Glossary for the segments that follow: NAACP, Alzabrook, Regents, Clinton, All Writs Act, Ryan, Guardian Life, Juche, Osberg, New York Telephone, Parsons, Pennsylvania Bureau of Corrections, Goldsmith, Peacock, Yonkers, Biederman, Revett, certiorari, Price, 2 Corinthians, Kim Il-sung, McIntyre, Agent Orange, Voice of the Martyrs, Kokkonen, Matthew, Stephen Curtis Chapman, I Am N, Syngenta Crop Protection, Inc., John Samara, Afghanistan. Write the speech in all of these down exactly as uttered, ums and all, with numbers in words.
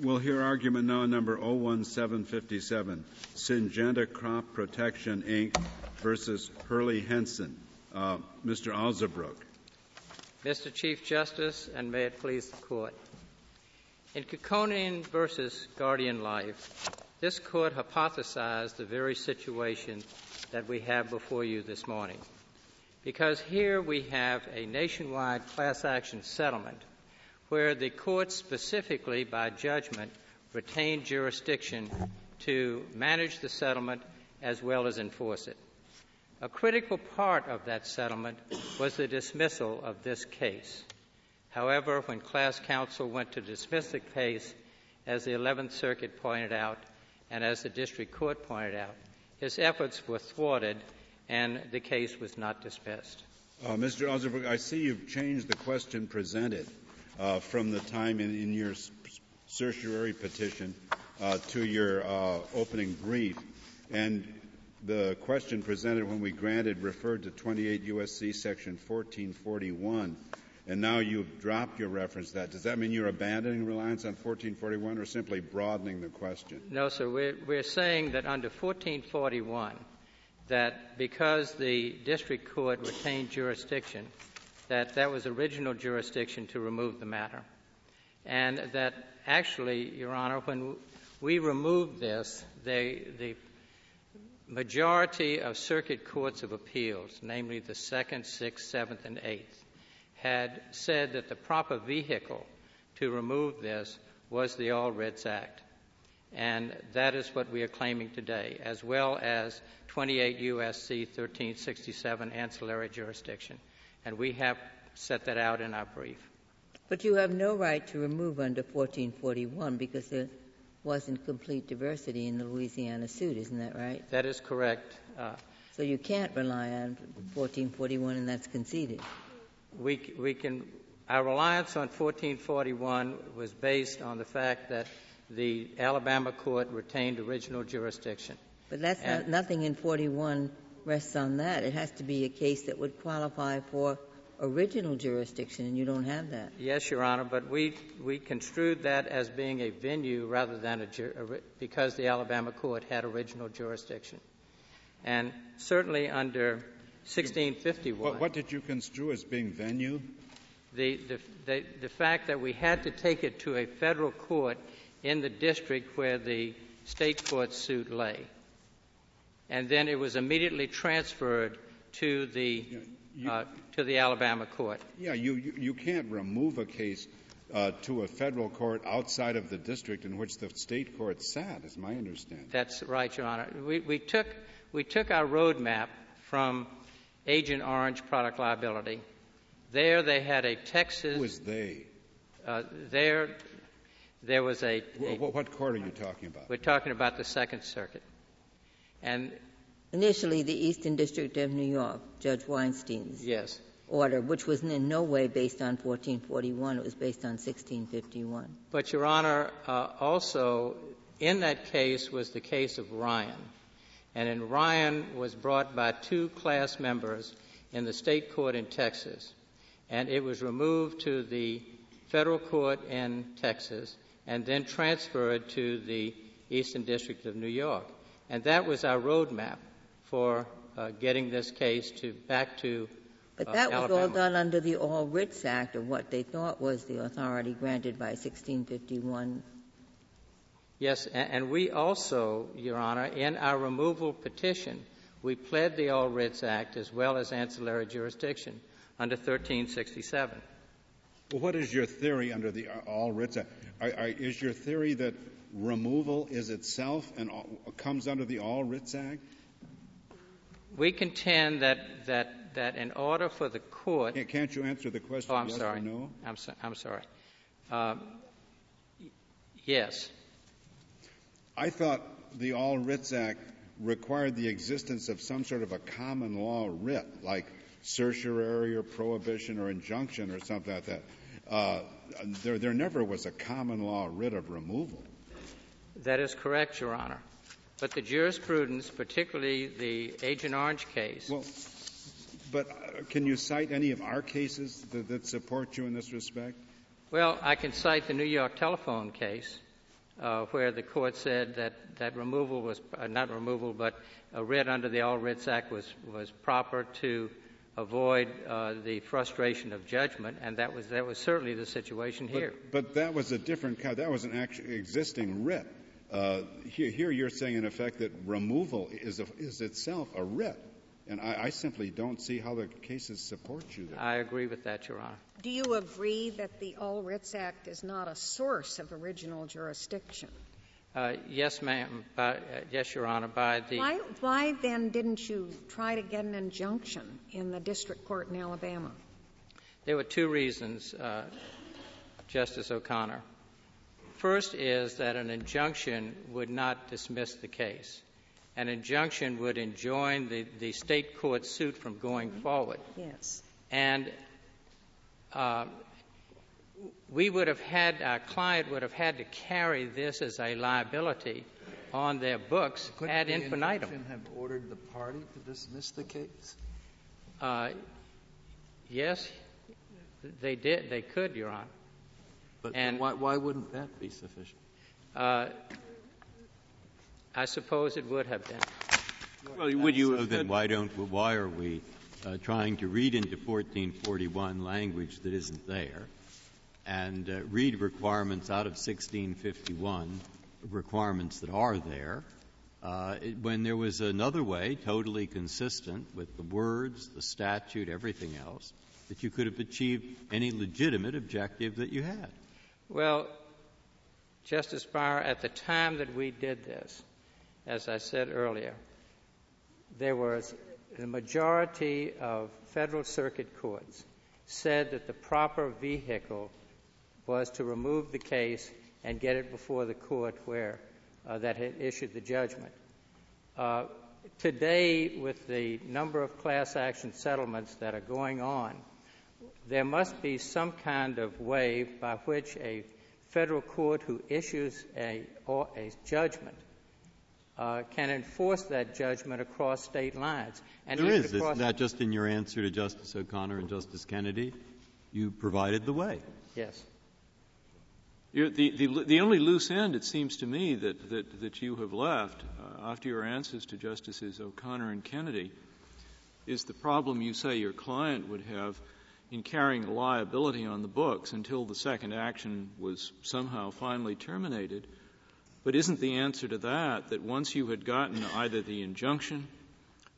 We'll hear argument now number oh one seven five seven, Syngenta Crop Protection, Incorporated versus Hurley Henson. Uh, Mister Alzabrook. Mister Chief Justice, and may it please the Court. In Kokkonen versus Guardian Life, this Court hypothesized the very situation that we have before you this morning, because here we have a nationwide class action settlement where the Court specifically, by judgment, retained jurisdiction to manage the settlement as well as enforce it. A critical part of that settlement was the dismissal of this case. However, when class counsel went to dismiss the case, as the eleventh Circuit pointed out and as the District Court pointed out, his efforts were thwarted and the case was not dismissed. Uh, Mister Osberg, I see you've changed the question presented uh, from the time in, in your certiorari petition uh, to your uh, opening brief. And the question presented when we granted referred to twenty-eight U S C Section fourteen forty-one, and now you've dropped your reference to that. Does that mean you're abandoning reliance on fourteen forty-one or simply broadening the question? No, sir. We're, we're saying that under fourteen forty-one, that because the District Court retained jurisdiction, that that was original jurisdiction to remove the matter. And that actually, Your Honor, when we removed this, they, the majority of circuit courts of appeals, namely the second, sixth, seventh, and eighth, had said that the proper vehicle to remove this was the All Writs Act. And that is what we are claiming today, as well as twenty-eight U S C thirteen sixty-seven ancillary jurisdiction. And we have set that out in our brief. But you have no right to remove under fourteen forty-one because there wasn't complete diversity in the Louisiana suit, isn't that right? That is correct. Uh, so you can't rely on fourteen forty-one, and that's conceded. We, we can. Our reliance on fourteen forty-one was based on the fact that the Alabama court retained original jurisdiction. But that's not, nothing in forty-one rests on that. It has to be a case that would qualify for original jurisdiction, and you don't have that. Yes, Your Honor, but we we construed that as being a venue rather than a ju- because the Alabama court had original jurisdiction. And certainly under sixteen fifty-one. What, what did you construe as being venue? The, the, the, the fact that we had to take it to a federal court in the district where the state court suit lay. And then it was immediately transferred to the you, uh, to the Alabama court. Yeah, you, you, you can't remove a case uh, to a federal court outside of the district in which the state court sat, is my understanding. That's right, Your Honor. We, we took we took our roadmap from Agent Orange product liability. There they had a Texas. Who is they? Uh, there, there was a, a. What court are you talking about? We're talking about the Second Circuit. And initially, the Eastern District of New York, Judge Weinstein's yes. order, which was in no way based on fourteen forty-one. It was based on sixteen fifty-one. But, Your Honor, uh, also in that case was the case of Ryan. And in Ryan was brought by two class members in the state court in Texas. And it was removed to the federal court in Texas and then transferred to the Eastern District of New York. And that was our roadmap for uh, getting this case to back to uh, But that Alabama. Was all done under the All Writs Act, or what they thought was the authority granted by sixteen fifty-one. Yes, and, and we also, Your Honor, in our removal petition, we pled the All Writs Act as well as ancillary jurisdiction under thirteen sixty-seven. Well, what is your theory under the All Writs Act? Are, are, is your theory that removal is itself and all, comes under the All Writs Act? We contend that that that in order for the court. Can't, can't you answer the question? Oh, I'm yes sorry. Or no? I'm, so, I'm sorry. Um, yes. I thought the All Writs Act required the existence of some sort of a common law writ, like certiorari or prohibition or injunction or something like that. Uh, there, there never was a common law writ of removal. That is correct, Your Honor. But the jurisprudence, particularly the Agent Orange case. Well, but can you cite any of our cases that, that support you in this respect? Well, I can cite the New York Telephone case, uh, where the court said that, that removal was uh, not removal, but a writ under the All Writs Act was was proper to avoid uh, the frustration of judgment, and that was that was certainly the situation here. But, but that was a different kind. That was an actual existing writ. Uh, here, here you're saying, in effect, that removal is a, is itself a writ. And I, I simply don't see how the cases support you there. I agree with that, Your Honor. Do you agree that the All Writs Act is not a source of original jurisdiction? Uh, yes, ma'am. By, uh, yes, Your Honor. By the why, why then didn't you try to get an injunction in the district court in Alabama? There were two reasons, uh, Justice O'Connor. First is that an injunction would not dismiss the case. An injunction would enjoin the, the state court suit from going mm-hmm. forward. Yes. And uh, we would have had, our client would have had to carry this as a liability on their books Couldn't ad infinitum. Couldn't the injunction have ordered the party to dismiss the case? Uh, yes, they did. They could, Your Honor. But and, why, why wouldn't that be sufficient? Uh, I suppose it would have been. Well, would you have been? Why don't? Why are we uh, trying to read into fourteen forty-one language that isn't there, and uh, read requirements out of sixteen fifty-one requirements that are there, uh, it, when there was another way, totally consistent with the words, the statute, everything else, that you could have achieved any legitimate objective that you had? Well, Justice Breyer, at the time that we did this, as I said earlier, there was the majority of federal circuit courts said that the proper vehicle was to remove the case and get it before the court where uh, that had issued the judgment. Uh, today, with the number of class action settlements that are going on, there must be some kind of way by which a federal court who issues a, or a judgment Uh, can enforce that judgment across state lines. And there is. Isn't that just in your answer to Justice O'Connor and Justice Kennedy? You provided the way. Yes. You're the, the, the only loose end, it seems to me, that, that, that you have left uh, after your answers to Justices O'Connor and Kennedy is the problem you say your client would have in carrying a liability on the books until the second action was somehow finally terminated. But isn't the answer to that that once you had gotten either the injunction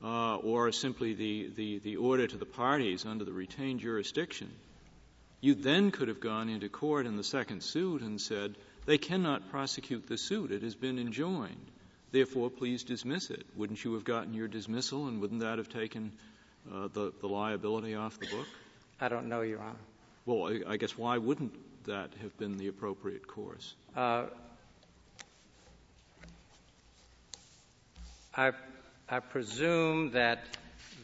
uh, or simply the, the, the order to the parties under the retained jurisdiction, you then could have gone into court in the second suit and said, they cannot prosecute the suit. It has been enjoined. Therefore, please dismiss it. Wouldn't you have gotten your dismissal, and wouldn't that have taken uh, the, the liability off the book? I don't know, Your Honor. Well, I, I guess why wouldn't that have been the appropriate course? Uh, I, I presume that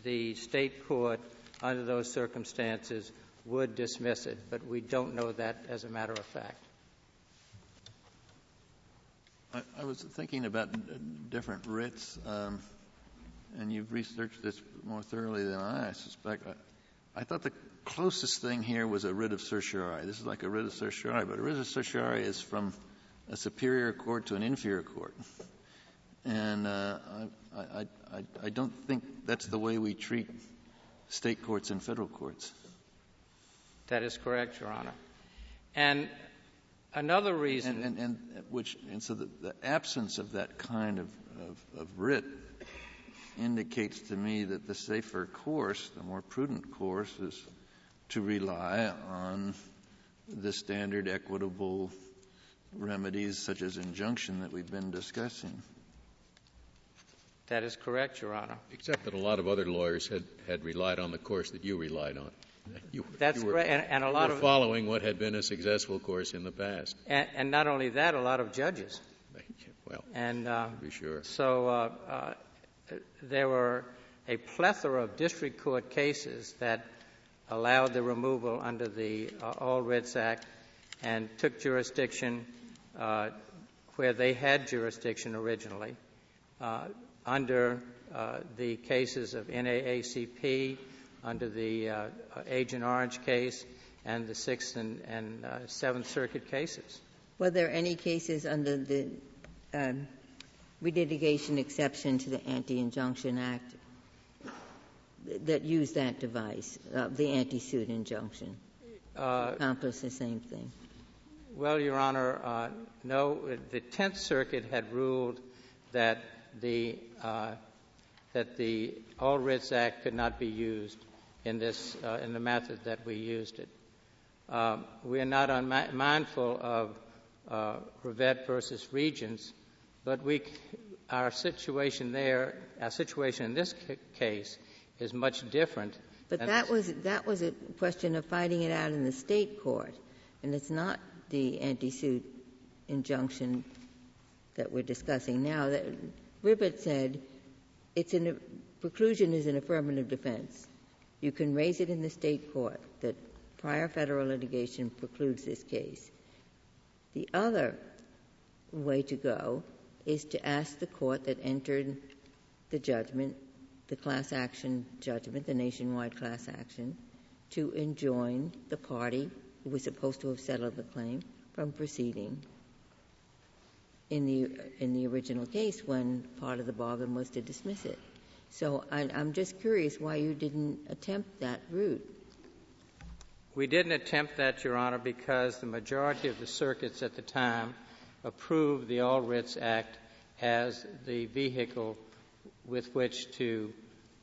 the state court, under those circumstances, would dismiss it, but we don't know that as a matter of fact. I, I was thinking about different writs, um, and you've researched this more thoroughly than I, I suspect. I, I thought the closest thing here was a writ of certiorari. This is like a writ of certiorari, but a writ of certiorari is from a superior court to an inferior court. And uh, I, I, I, I don't think that's the way we treat state courts and federal courts. That is correct, Your Honor. And another reason, and, and, and which, and so the, the absence of that kind of, of, of writ indicates to me that the safer course, the more prudent course, is to rely on the standard equitable remedies such as injunction that we've been discussing. That is correct, Your Honor. Except that a lot of other lawyers had, had relied on the course that you relied on. You, That's you were, correct. And, and a lot you were of following what had been a successful course in the past. And, and not only that, a lot of judges. Well, and, uh, to be sure. So uh, uh, there were a plethora of district court cases that allowed the removal under the uh, All Writs Act and took jurisdiction uh, where they had jurisdiction originally. Uh, under uh, the cases of N double A C P, under the uh, Agent Orange case, and the Sixth and, and uh, Seventh Circuit cases. Were there any cases under the um, relitigation exception to the Anti-Injunction Act that used that device, uh, the anti-suit injunction, uh, accomplished the same thing? Well, Your Honor, uh, no. The Tenth Circuit had ruled that the uh, that the All Writs Act could not be used in this uh, in the method that we used it. Uh, we are not unmi- mindful of uh, Revett versus Regents, but we our situation there, our situation in this c- case, is much different. But that was that was a question of fighting it out in the state court, and it's not the anti-suit injunction that we're discussing now. That Ribbett said it's an, preclusion is an affirmative defense. You can raise it in the state court that prior federal litigation precludes this case. The other way to go is to ask the court that entered the judgment, the class action judgment, the nationwide class action, to enjoin the party who was supposed to have settled the claim from proceeding in the in the original case when part of the bargain was to dismiss it. So I, I'm just curious why you didn't attempt that route. We didn't attempt that, Your Honor, because the majority of the circuits at the time approved the All Writs Act as the vehicle with which to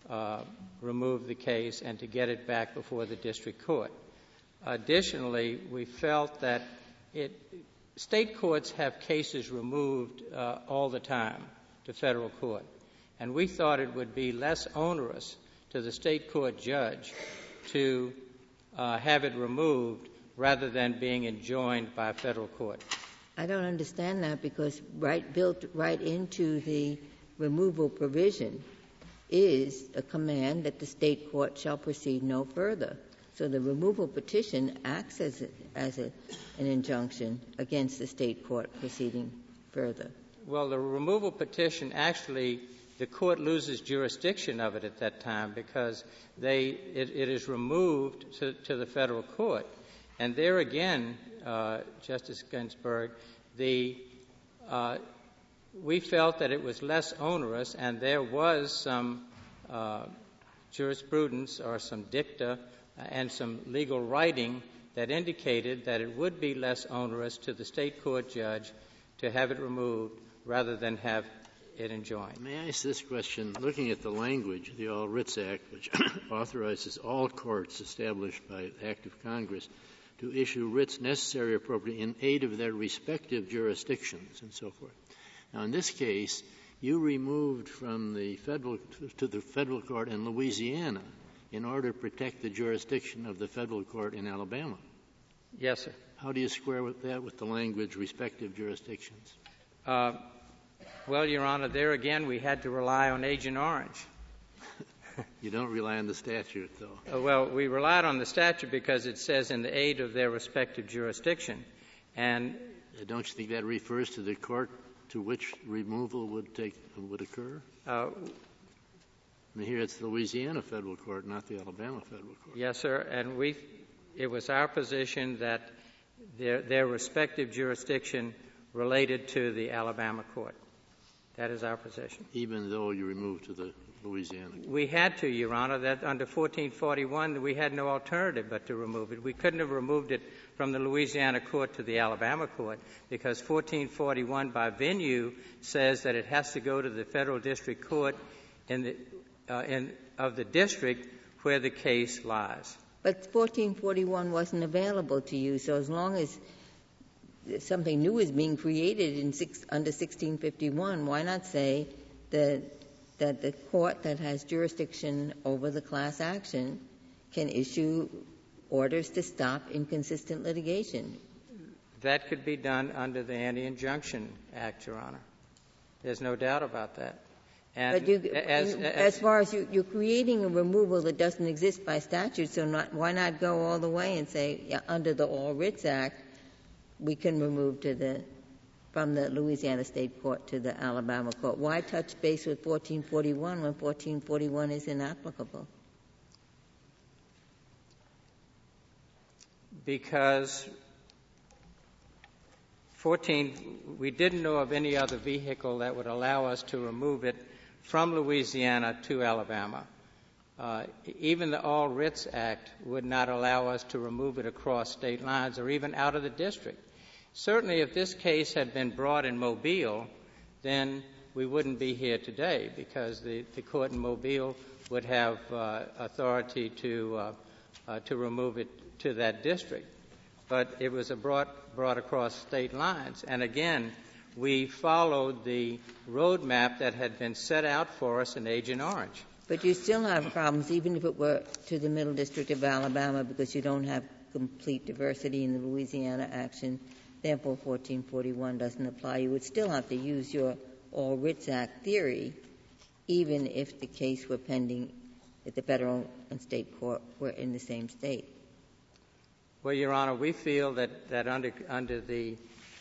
uh, remove the case and to get it back before the district court. Additionally, we felt that it, state courts have cases removed uh, all the time to federal court, and we thought it would be less onerous to the state court judge to uh, have it removed rather than being enjoined by federal court. I don't understand that because right built right into the removal provision is a command that the state court shall proceed no further. So the removal petition acts as, a, as a, an injunction against the state court proceeding further. Well, the removal petition actually, the court loses jurisdiction of it at that time because they it, it is removed to, to the federal court. And there again, uh, Justice Ginsburg, the uh, we felt that it was less onerous, and there was some uh, jurisprudence or some dicta and some legal writing that indicated that it would be less onerous to the state court judge to have it removed rather than have it enjoined. May I ask this question? Looking at the language of the All Writs Act, which authorizes all courts established by act of Congress to issue writs necessary or appropriate in aid of their respective jurisdictions and so forth. Now, in this case, you removed from the federal to the federal court in Louisiana in order to protect the jurisdiction of the federal court in Alabama. Yes, sir. How do you square with that with the language, respective jurisdictions? Uh, well, Your Honor, there again we had to rely on Agent Orange. You don't rely on the statute, though. Uh, well, we relied on the statute because it says in the aid of their respective jurisdiction. And uh, don't you think that refers to the court to which removal would take would occur? Uh, I mean, here it's the Louisiana federal court, not the Alabama federal court. Yes, sir. And we, it was our position that their, their respective jurisdiction related to the Alabama court. That is our position. Even though you removed to the Louisiana court? We had to, Your Honor. That under fourteen forty-one, we had no alternative but to remove it. We couldn't have removed it from the Louisiana court to the Alabama court because fourteen forty-one by venue says that it has to go to the federal district court in the Uh, in, of the district where the case lies. But fourteen forty-one wasn't available to you, so as long as something new is being created in six, under sixteen fifty-one, why not say that, that the court that has jurisdiction over the class action can issue orders to stop inconsistent litigation? That could be done under the Anti-Injunction Act, Your Honor. There's no doubt about that. And but you, as, as, as far as you, you're creating a removal that doesn't exist by statute, so not, why not go all the way and say, yeah, under the All Writs Act, we can remove to the from the Louisiana State Court to the Alabama Court? Why touch base with fourteen forty-one when fourteen forty-one is inapplicable? Because fourteen, we didn't know of any other vehicle that would allow us to remove it from Louisiana to Alabama. Uh, even the All Writs Act would not allow us to remove it across state lines or even out of the district. Certainly, if this case had been brought in Mobile, then we wouldn't be here today because the, the court in Mobile would have uh, authority to uh, uh, to remove it to that district. But it was a brought, brought across state lines. And again, we followed the roadmap that had been set out for us in Agent Orange. But you still have problems, even if it were to the Middle District of Alabama, because you don't have complete diversity in the Louisiana action. Therefore, fourteen forty-one doesn't apply. You would still have to use your All Writs Act theory, even if the case were pending at the federal and state court were in the same state. Well, Your Honor, we feel that, that under, under the,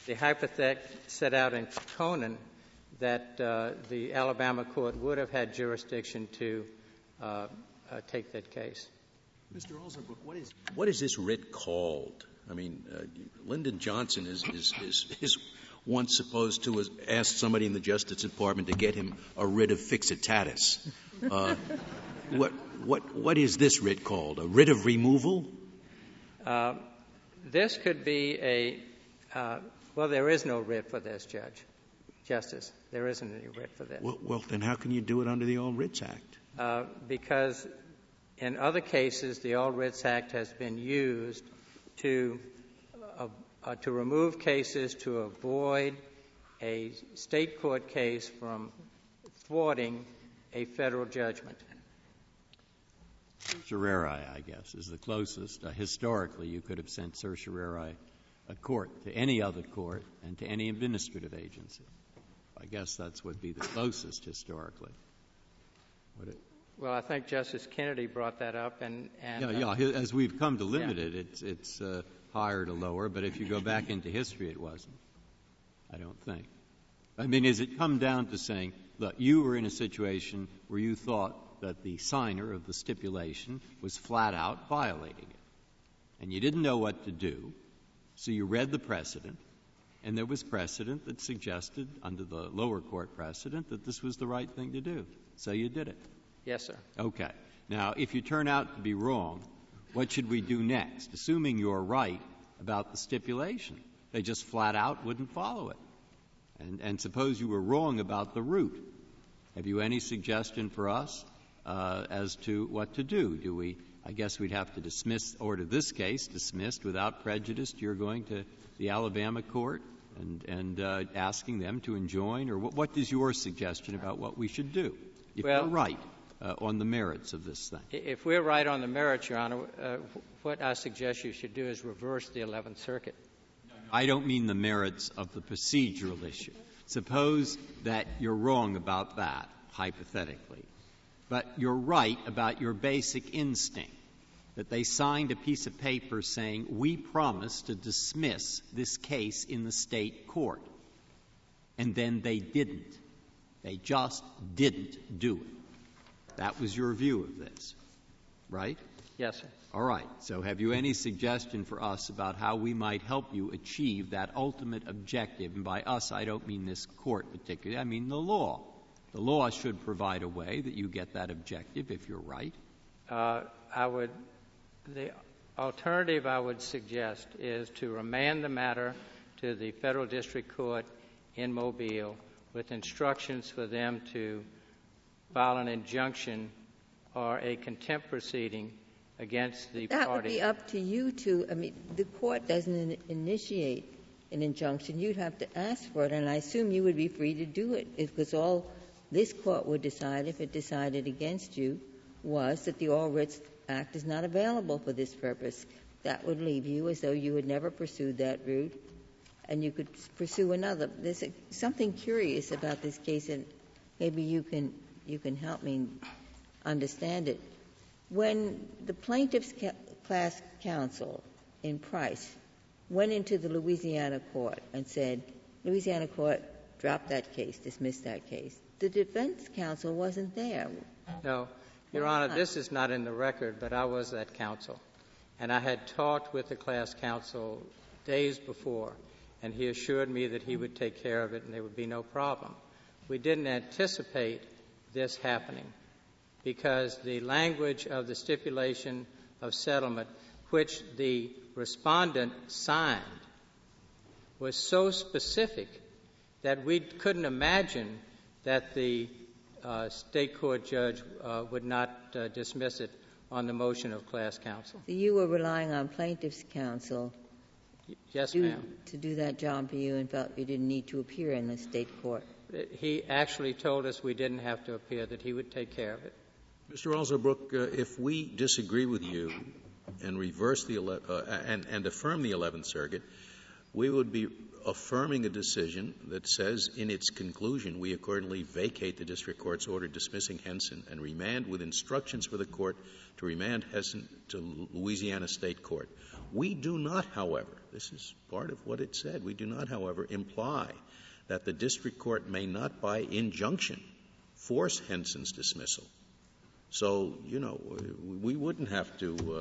the hypothec set out in Kokkonen, that uh, the Alabama court would have had jurisdiction to uh, uh, take that case. Mister Olsenbrook, what is what is this writ called? I mean, uh, Lyndon Johnson is is, is is once supposed to have asked somebody in the Justice Department to get him a writ of fixitatis. Uh, what what what is this writ called? A writ of removal? Uh, this could be a uh, well. There is no writ for this, Judge, Justice. There isn't any writ for this. Well, well then, how can you do it under the All Writs Act? Uh, because in other cases, the All Writs Act has been used to uh, uh, to remove cases to avoid a state court case from thwarting a federal judgment. Certiorari, I guess, is the closest. Uh, historically, you could have sent certiorari a court to any other court and to any administrative agency. I guess that's would be the closest historically. Would it? Well, I think Justice Kennedy brought that up, and, and yeah, uh, yeah. As we've come to limit yeah. it, it's it's uh, higher to lower. But if you go back into history, it wasn't. I don't think. I mean, has it come down to saying, look, you were in a situation where you thought that the signer of the stipulation was flat out violating it. And you didn't know what to do, so you read the precedent, and there was precedent that suggested, under the lower court precedent, that this was the right thing to do. So you did it. Yes, sir. Okay. Now, if you turn out to be wrong, what should we do next, assuming you're right about the stipulation? They just flat out wouldn't follow it. And, and suppose you were wrong about the route. Have you any suggestion for us? Uh, as to what to do. Do we, I guess we'd have to dismiss, order this case dismissed without prejudice. You're going to the Alabama court and, and uh, asking them to enjoin, or what, what is your suggestion about what we should do if well, we're right uh, on the merits of this thing? If we're right on the merits, Your Honor, uh, what I suggest you should do is reverse the eleventh Circuit. No, no, I don't mean the merits of the procedural issue. Suppose that you're wrong about that, hypothetically. But you're right about your basic instinct, that they signed a piece of paper saying, we promise to dismiss this case in the state court. And then they didn't. They just didn't do it. That was your view of this, right? Yes, sir. All right. So have you any suggestion for us about how we might help you achieve that ultimate objective? And by us, I don't mean this court particularly. I mean the law. The law should provide a way that you get that objective if you're right. Uh, I would, the alternative I would suggest is to remand the matter to the Federal District Court in Mobile with instructions for them to file an injunction or a contempt proceeding against the that party. That would be up to you to, I mean, the court doesn't initiate an injunction. You'd have to ask for it, and I assume you would be free to do it because all this court would decide, if it decided against you, was that the All Writs Act is not available for this purpose. That would leave you as though you had never pursued that route, and you could pursue another. There's a, something curious about this case, and maybe you can you can help me understand it. When the plaintiff's ca- class counsel in Price went into the Louisiana court and said, Louisiana court, drop that case, dismiss that case. The defense counsel wasn't there. No. Your Honor, this is not in the record, but I was at counsel. And I had talked with the class counsel days before, and he assured me that he would take care of it and there would be no problem. We didn't anticipate this happening because the language of the stipulation of settlement, which the respondent signed, was so specific that we couldn't imagine that the uh, state court judge uh, would not uh, dismiss it on the motion of class counsel. So you were relying on plaintiff's counsel y- yes, do, ma'am. to do that job for you and felt you didn't need to appear in the state court. He actually told us we didn't have to appear, that he would take care of it. Mister Alsobrook, uh, if we disagree with you and reverse the ele- uh, and, and affirm the eleventh Circuit, we would be affirming a decision that says in its conclusion we accordingly vacate the district court's order dismissing Henson and remand with instructions for the court to remand Henson to Louisiana State Court. We do not, however, this is part of what it said, we do not, however, imply that the district court may not by injunction force Henson's dismissal. So, you know, we wouldn't have to uh,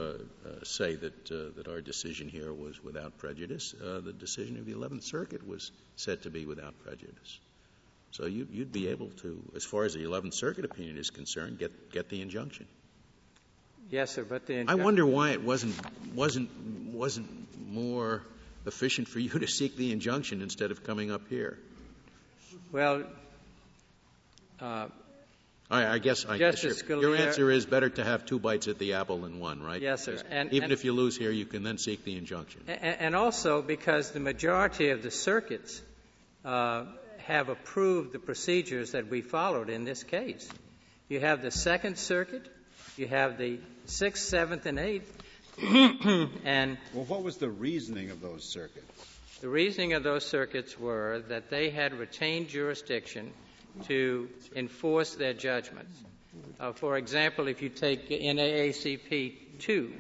uh, say that uh, that our decision here was without prejudice. Uh, the decision of the eleventh Circuit was said to be without prejudice. So you, you'd be able to, as far as the eleventh Circuit opinion is concerned, get get the injunction. Yes, sir, but the injunction... I wonder why it wasn't wasn't wasn't more efficient for you to seek the injunction instead of coming up here. Well. Uh... I guess, I guess your, Scalia, your answer is better to have two bites at the apple than one, right? Yes, sir. And, even and, if you lose here, you can then seek the injunction. And, and also because the majority of the circuits uh, have approved the procedures that we followed in this case. You have the Second Circuit, you have the Sixth, Seventh, and Eighth, and well, what was the reasoning of those circuits? The reasoning of those circuits were that they had retained jurisdiction to enforce their judgments. Uh, for example, if you take N double A C P two,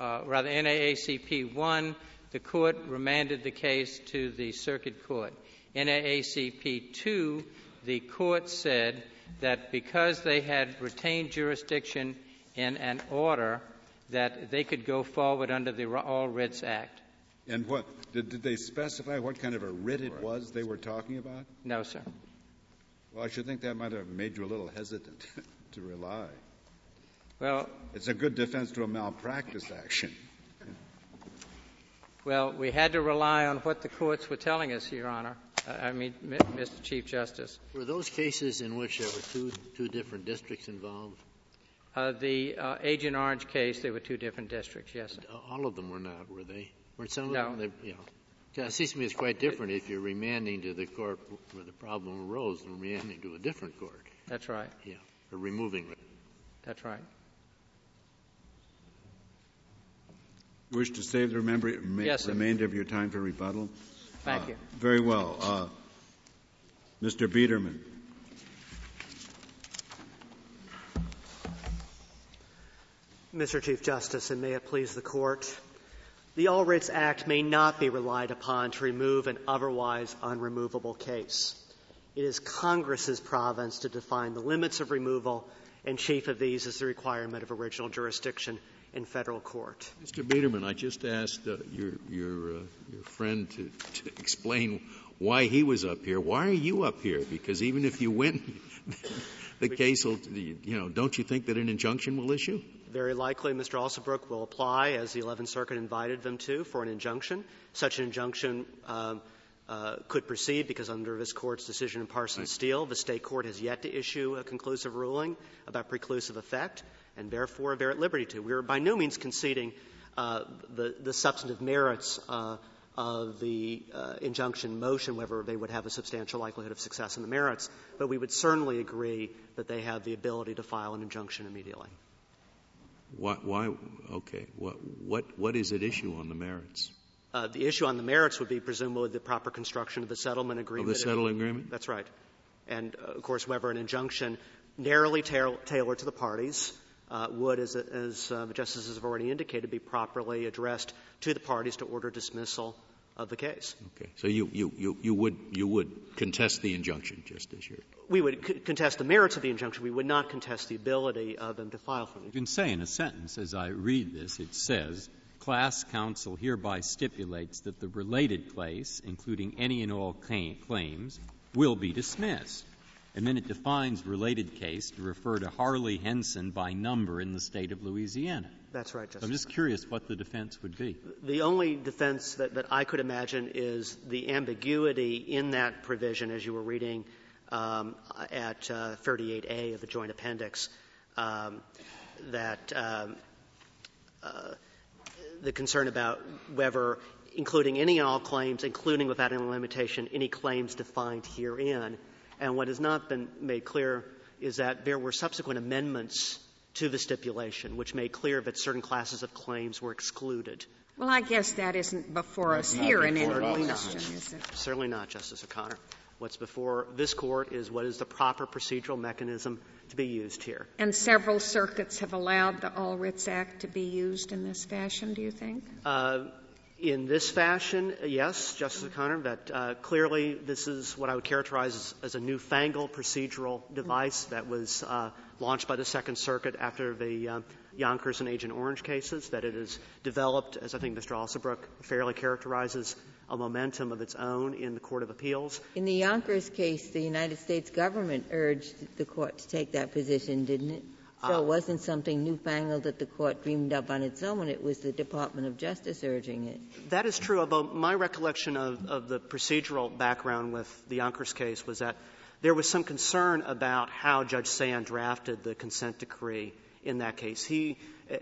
uh, rather N double A C P one, the court remanded the case to the circuit court. N double A C P two, the court said that because they had retained jurisdiction in an order that they could go forward under the All Writs Act. And what, did, did they specify what kind of a writ it was they were talking about? No, sir. Well, I should think that might have made you a little hesitant to rely. Well, it's a good defense to a malpractice action. Well, we had to rely on what the courts were telling us, Your Honor. Uh, I mean, M- Mister Chief Justice. Were those cases in which there were two two different districts involved? Uh, the uh, Agent Orange case, there were two different districts. Yes, sir. All of them were not, were they? Were some of no. them? They, you know. It seems to me it's quite different if you're remanding to the court where the problem arose than remanding to a different court. That's right. Yeah, or removing it. That's right. You wish to save the remember- yes, remainder of your time for rebuttal? Thank uh, you. Very well. Uh, Mister Biederman. Mister Chief Justice, and may it please the court, the All Writs Act may not be relied upon to remove an otherwise unremovable case. It is Congress's province to define the limits of removal, and chief of these is the requirement of original jurisdiction in federal court. Mister Biederman, I just asked uh, your your, uh, your friend to, to explain why he was up here. Why are you up here? Because even if you win the case, will, you know, don't you think that an injunction will issue? Very likely Mister Alsobrook will apply, as the eleventh Circuit invited them to, for an injunction. Such an injunction um, uh, could proceed because under this Court's decision in Parsons Steel, the state court has yet to issue a conclusive ruling about preclusive effect, and therefore they're at liberty to. We are by no means conceding uh, the, the substantive merits uh, of the uh, injunction motion, whether they would have a substantial likelihood of success in the merits, but we would certainly agree that they have the ability to file an injunction immediately. Why, why? Okay. What? What? What is at issue on the merits? Uh, the issue on the merits would be presumably the proper construction of the settlement agreement. Of the settlement agreement. That's right. And uh, of course, whether an injunction narrowly ta- tailored to the parties uh, would, as, as uh, the justices have already indicated, be properly addressed to the parties to order dismissal of the case. Okay. So you you you, you would you would contest the injunction, just as you're... We would c- contest the merits of the injunction. We would not contest the ability of them to file for it. You can say in a sentence, as I read this, it says, class counsel hereby stipulates that the related case, including any and all claims, will be dismissed. And then it defines related case to refer to Hurley Henson by number in the state of Louisiana. That's right, Justice. So I'm just curious what the defense would be. The only defense that, that I could imagine is the ambiguity in that provision, as you were reading um, at uh, thirty-eight A of the Joint Appendix, um, that um, uh, the concern about whether including any and all claims, including without any limitation, any claims defined herein. And what has not been made clear is that there were subsequent amendments to the stipulation, which made clear that certain classes of claims were excluded. Well, I guess that isn't before That's us here in any question, is it? Certainly not, Justice O'Connor. What's before this Court is what is the proper procedural mechanism to be used here. And several circuits have allowed the All Writs Act to be used in this fashion, do you think? Uh, In this fashion, yes, Justice O'Connor, that uh, clearly this is what I would characterize as, as a newfangled procedural device that was uh, launched by the Second Circuit after the uh, Yonkers and Agent Orange cases, that it has developed, as I think Mister Alsobrook fairly characterizes, a momentum of its own in the Court of Appeals. In the Yonkers case, the United States government urged the Court to take that position, didn't it? So it wasn't something newfangled that the Court dreamed up on its own. It was the Department of Justice urging it. That is true, although my recollection of, of the procedural background with the Yonkers case was that there was some concern about how Judge Sand drafted the consent decree in that case. He,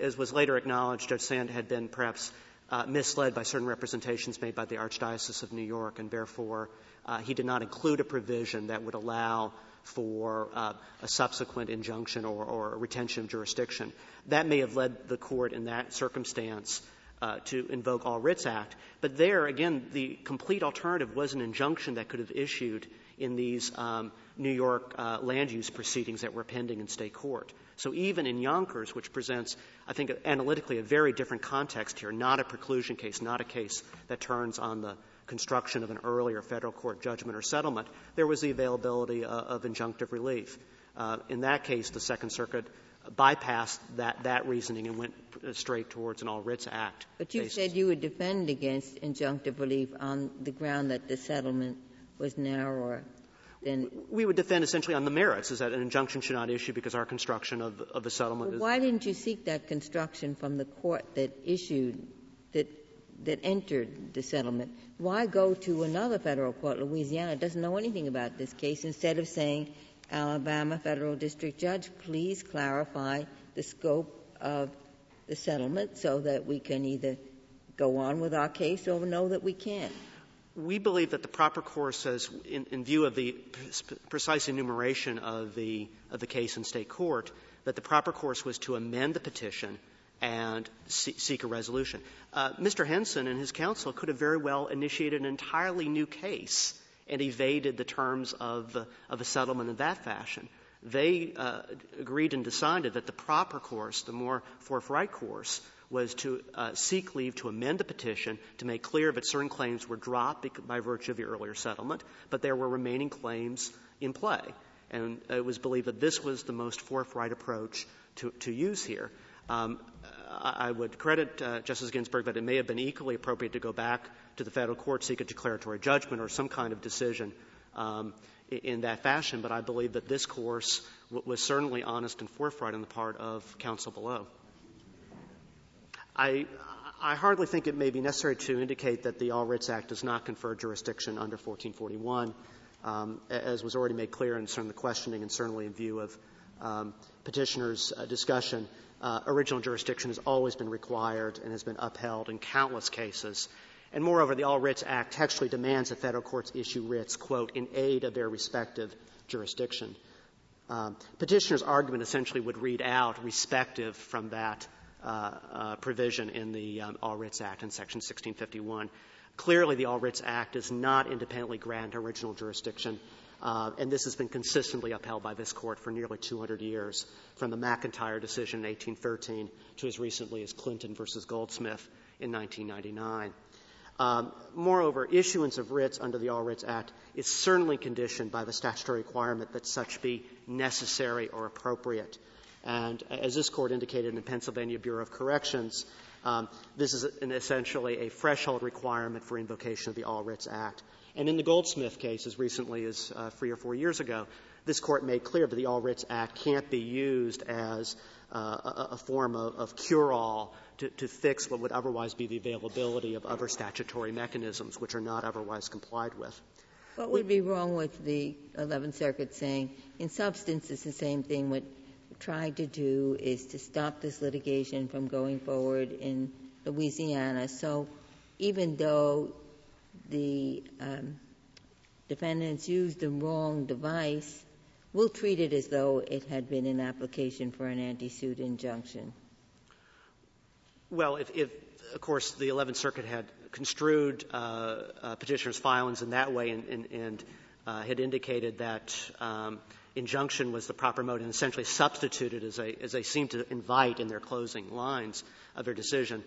as was later acknowledged, Judge Sand had been perhaps uh, misled by certain representations made by the Archdiocese of New York, and therefore uh, he did not include a provision that would allow for uh, a subsequent injunction or, or a retention of jurisdiction. That may have led the Court in that circumstance uh, to invoke All Writs Act. But there, again, the complete alternative was an injunction that could have issued in these um, New York uh, land use proceedings that were pending in state court. So even in Yonkers, which presents, I think, analytically a very different context here, not a preclusion case, not a case that turns on the construction of an earlier federal court judgment or settlement, there was the availability uh, of injunctive relief. Uh, in that case, the Second Circuit bypassed that, that reasoning and went straight towards an All Writs Act. But you basis. said you would defend against injunctive relief on the ground that the settlement was narrower than... We would defend essentially on the merits, is that an injunction should not issue because our construction of, of the settlement well, is... Why didn't you seek that construction from the court that issued, that that entered the settlement? Why go to another federal court? Louisiana doesn't know anything about this case. Instead of saying, Alabama federal district judge, please clarify the scope of the settlement so that we can either go on with our case or know that we can't. We believe that the proper course is, in, in view of the p- precise enumeration of the, of the case in state court, that the proper course was to amend the petition and seek a resolution. Uh, Mister Henson and his counsel could have very well initiated an entirely new case and evaded the terms of, of a settlement in that fashion. They uh, agreed and decided that the proper course, the more forthright course, was to uh, seek leave to amend the petition to make clear that certain claims were dropped by virtue of the earlier settlement, but there were remaining claims in play. And it was believed that this was the most forthright approach to, to use here. Um, I would credit uh, Justice Ginsburg that it may have been equally appropriate to go back to the federal court, seek a declaratory judgment or some kind of decision um, in that fashion, but I believe that this course w- was certainly honest and forthright on the part of counsel below. I, I hardly think it may be necessary to indicate that the All Writs Act does not confer jurisdiction under fourteen forty-one, um, as was already made clear in certain the questioning and certainly in view of um, petitioner's uh, discussion. Uh, original jurisdiction has always been required and has been upheld in countless cases. And moreover, the All Writs Act textually demands that federal courts issue writs, quote, in aid of their respective jurisdiction. Um, petitioner's argument essentially would read out respective from that uh, uh, provision in the um, All Writs Act in Section sixteen fifty-one. Clearly, the All Writs Act does not independently grant original jurisdiction. Uh, and this has been consistently upheld by this Court for nearly two hundred years, from the McIntyre decision in eighteen thirteen to as recently as Clinton versus Goldsmith in nineteen ninety-nine. Um, moreover, issuance of writs under the All Writs Act is certainly conditioned by the statutory requirement that such be necessary or appropriate. And as this Court indicated in the Pennsylvania Bureau of Corrections, Um, this is an essentially a threshold requirement for invocation of the All Writs Act. And in the Goldsmith case, as recently as uh, three or four years ago, this court made clear that the All Writs Act can't be used as uh, a, a form of, of cure-all to, to fix what would otherwise be the availability of other statutory mechanisms which are not otherwise complied with. What would be wrong with the eleventh Circuit saying, in substance, it's the same thing. What we've tried to do is to stop this litigation from going forward in Louisiana. So even though the um, defendants used the wrong device, we'll treat it as though it had been an application for an anti-suit injunction. Well, if, if of course, the eleventh Circuit had construed uh, uh, petitioner's filings in that way and, and, and uh, had indicated that um, injunction was the proper mode and essentially substituted as they, as they seemed to invite in their closing lines of their decision,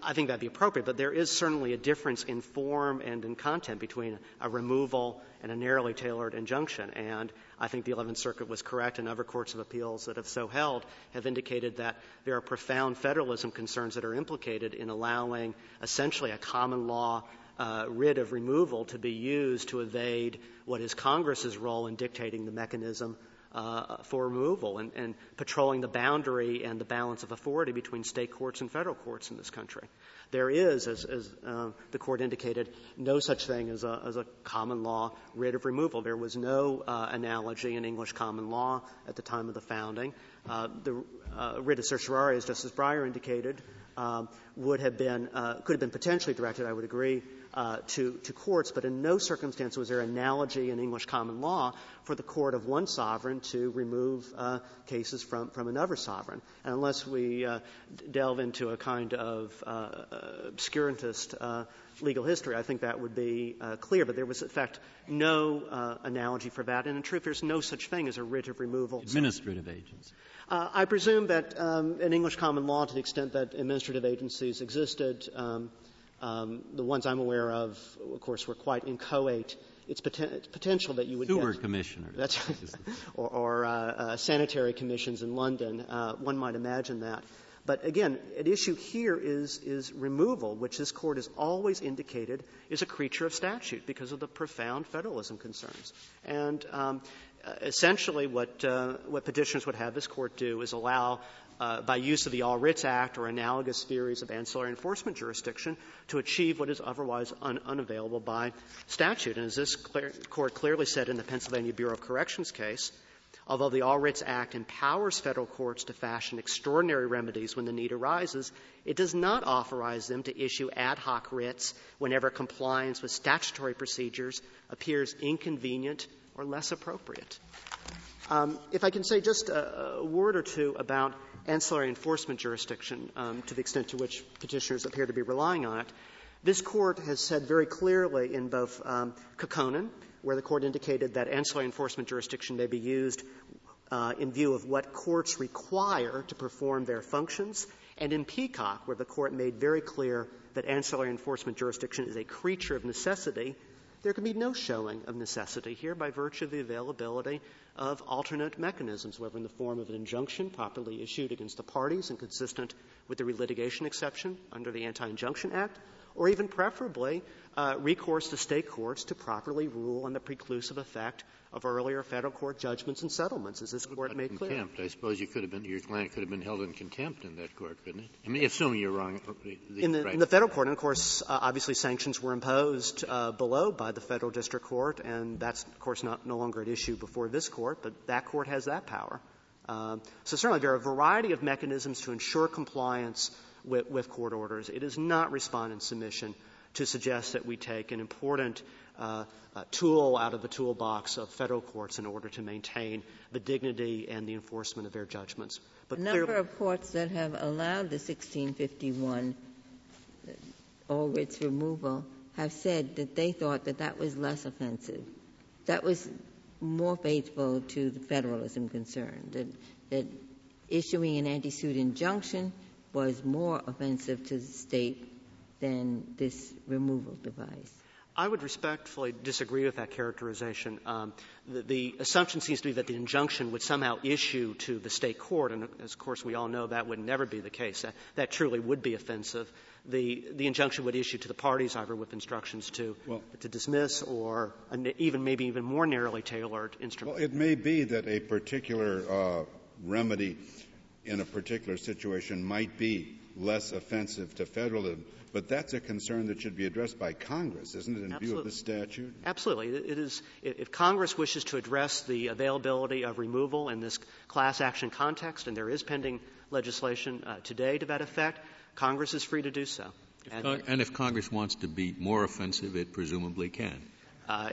I think that would be appropriate. But there is certainly a difference in form and in content between a removal and a narrowly tailored injunction. And I think the eleventh Circuit was correct, and other courts of appeals that have so held have indicated that there are profound federalism concerns that are implicated in allowing essentially a common law uh, writ of removal to be used to evade what is Congress's role in dictating the mechanism Uh, for removal and, and patrolling the boundary and the balance of authority between state courts and federal courts in this country. There is, as, as uh, the Court indicated, no such thing as a, as a common law writ of removal. There was no uh, analogy in English common law at the time of the founding. Uh, the uh, writ of certiorari, as Justice Breyer indicated, um, would have been uh, could have been potentially directed, I would agree, Uh, to, to courts, but in no circumstance was there analogy in English common law for the court of one sovereign to remove uh, cases from, from another sovereign. And unless we uh, delve into a kind of uh, obscurantist uh, legal history, I think that would be uh, clear. But there was, in fact, no uh, analogy for that. And in truth, there's no such thing as a writ of removal. Administrative agency. Uh, I presume that um, in English common law, to the extent that administrative agencies existed, um, Um, the ones I'm aware of, of course, were quite inchoate. It's, poten- it's potential that you would Sewer get... commissioners. That's or or uh, uh, sanitary commissions in London. Uh, one might imagine that. But again, at issue here is, is removal, which this Court has always indicated is a creature of statute because of the profound federalism concerns. And um, essentially what, uh, what petitioners would have this Court do is allow Uh, by use of the All Writs Act or analogous theories of ancillary enforcement jurisdiction to achieve what is otherwise un- unavailable by statute. And as this clear, Court clearly said in the Pennsylvania Bureau of Corrections case, although the All Writs Act empowers federal courts to fashion extraordinary remedies when the need arises, it does not authorize them to issue ad hoc writs whenever compliance with statutory procedures appears inconvenient or less appropriate. Um, if I can say just a, a word or two about ancillary enforcement jurisdiction, um, to the extent to which petitioners appear to be relying on it, this Court has said very clearly in both um, Kokkonen, where the Court indicated that ancillary enforcement jurisdiction may be used uh, in view of what courts require to perform their functions, and in Peacock, where the Court made very clear that ancillary enforcement jurisdiction is a creature of necessity. There can be no showing of necessity here by virtue of the availability of alternate mechanisms, whether in the form of an injunction properly issued against the parties and consistent with the relitigation exception under the Anti-Injunction Act, or even preferably uh, recourse to state courts to properly rule on the preclusive effect of earlier federal court judgments and settlements, as this Court made clear. Contempt. I suppose you could have been, your client could have been held in contempt in that court, couldn't it? I mean, assuming you're wrong. The, in, the, right. in the federal court, and of course, uh, obviously sanctions were imposed uh, below by the federal district court, and that's, of course, not no longer at issue before this court, but that court has that power. Um, so certainly there are a variety of mechanisms to ensure compliance with, with court orders. It is not respondent's submission to suggest that we take an important uh, uh, tool out of the toolbox of federal courts in order to maintain the dignity and the enforcement of their judgments. But a number of courts that have allowed the sixteen fifty-one all writs removal have said that they thought that that was less offensive. That was more faithful to the federalism concern, that, that issuing an anti-suit injunction was more offensive to the state than this removal device. I would respectfully disagree with that characterization. Um, the, the assumption seems to be that the injunction would somehow issue to the state court, and of course we all know that would never be the case. That, that truly would be offensive. The, the injunction would issue to the parties either with instructions to well, to dismiss or an, even maybe even more narrowly tailored instrument. Well, it may be that a particular uh, remedy in a particular situation might be less offensive to federalism, but that's a concern that should be addressed by Congress, isn't it, in Absolutely. view of the statute? Absolutely. It is. If Congress wishes to address the availability of removal in this class action context, and there is pending legislation uh, today to that effect, Congress is free to do so. If and, Cong- and if Congress wants to be more offensive, it presumably can. Uh,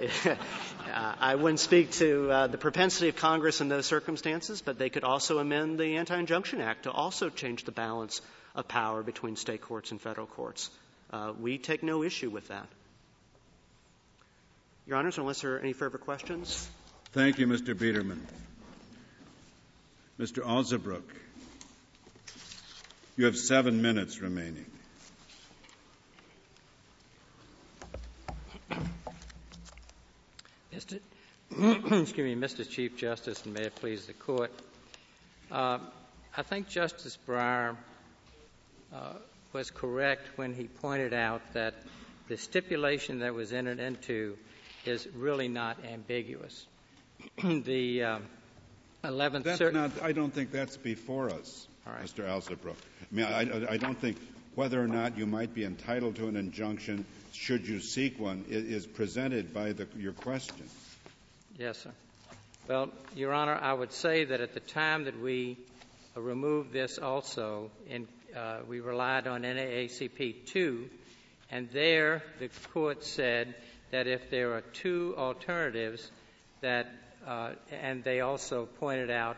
I wouldn't speak to uh, the propensity of Congress in those circumstances, but they could also amend the Anti-Injunction Act to also change the balance of power between state courts and federal courts. Uh, we take no issue with that. Your Honors, unless there are any further questions. Thank you, Mister Biederman. Mister Alzabrook, you have seven minutes remaining. Mister Excuse me, Mister Chief Justice, and may it please the Court. Uh, I think Justice Breyer Uh, was correct when he pointed out that the stipulation that was entered into is really not ambiguous. the um, eleventh That's cert- not, I don't think that's before us, right, Mister Alzabrook. I mean, I, I don't think whether or not you might be entitled to an injunction, should you seek one, is presented by the, your question. Yes, sir. Well, Your Honor, I would say that at the time that we uh, removed this also in Uh, we relied on N double A C P two, and there the court said that if there are two alternatives that, uh, and they also pointed out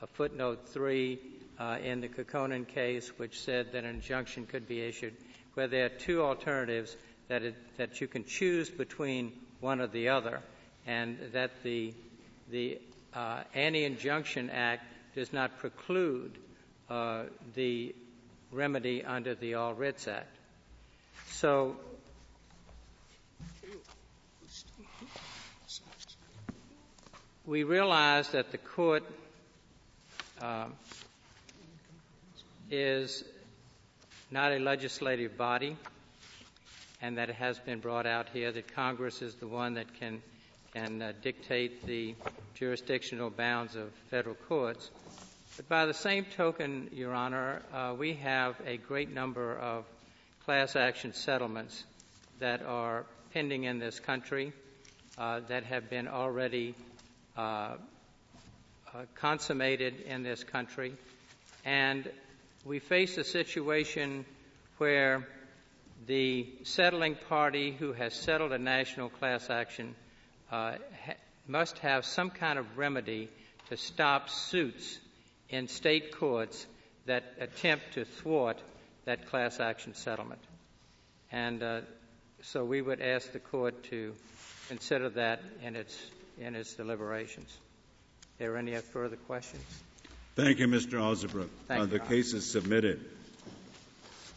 a footnote three uh, in the Kokkonen case, which said that an injunction could be issued, where there are two alternatives that it, that you can choose between one or the other, and that the the uh, Anti-Injunction Act does not preclude uh, the remedy under the All Writs Act. So we realize that the court uh, is not a legislative body, and that it has been brought out here that Congress is the one that can can uh, dictate the jurisdictional bounds of federal courts. But by the same token, Your Honor, uh, we have a great number of class action settlements that are pending in this country uh, that have been already uh, uh, consummated in this country. And we face a situation where the settling party who has settled a national class action uh, ha- must have some kind of remedy to stop suits in state courts that attempt to thwart that class action settlement. And uh, so we would ask the court to consider that in its in its deliberations. Are there any further questions? Thank you, Mister Alzabrook. Thank uh, you, the Your Honor. Case is submitted.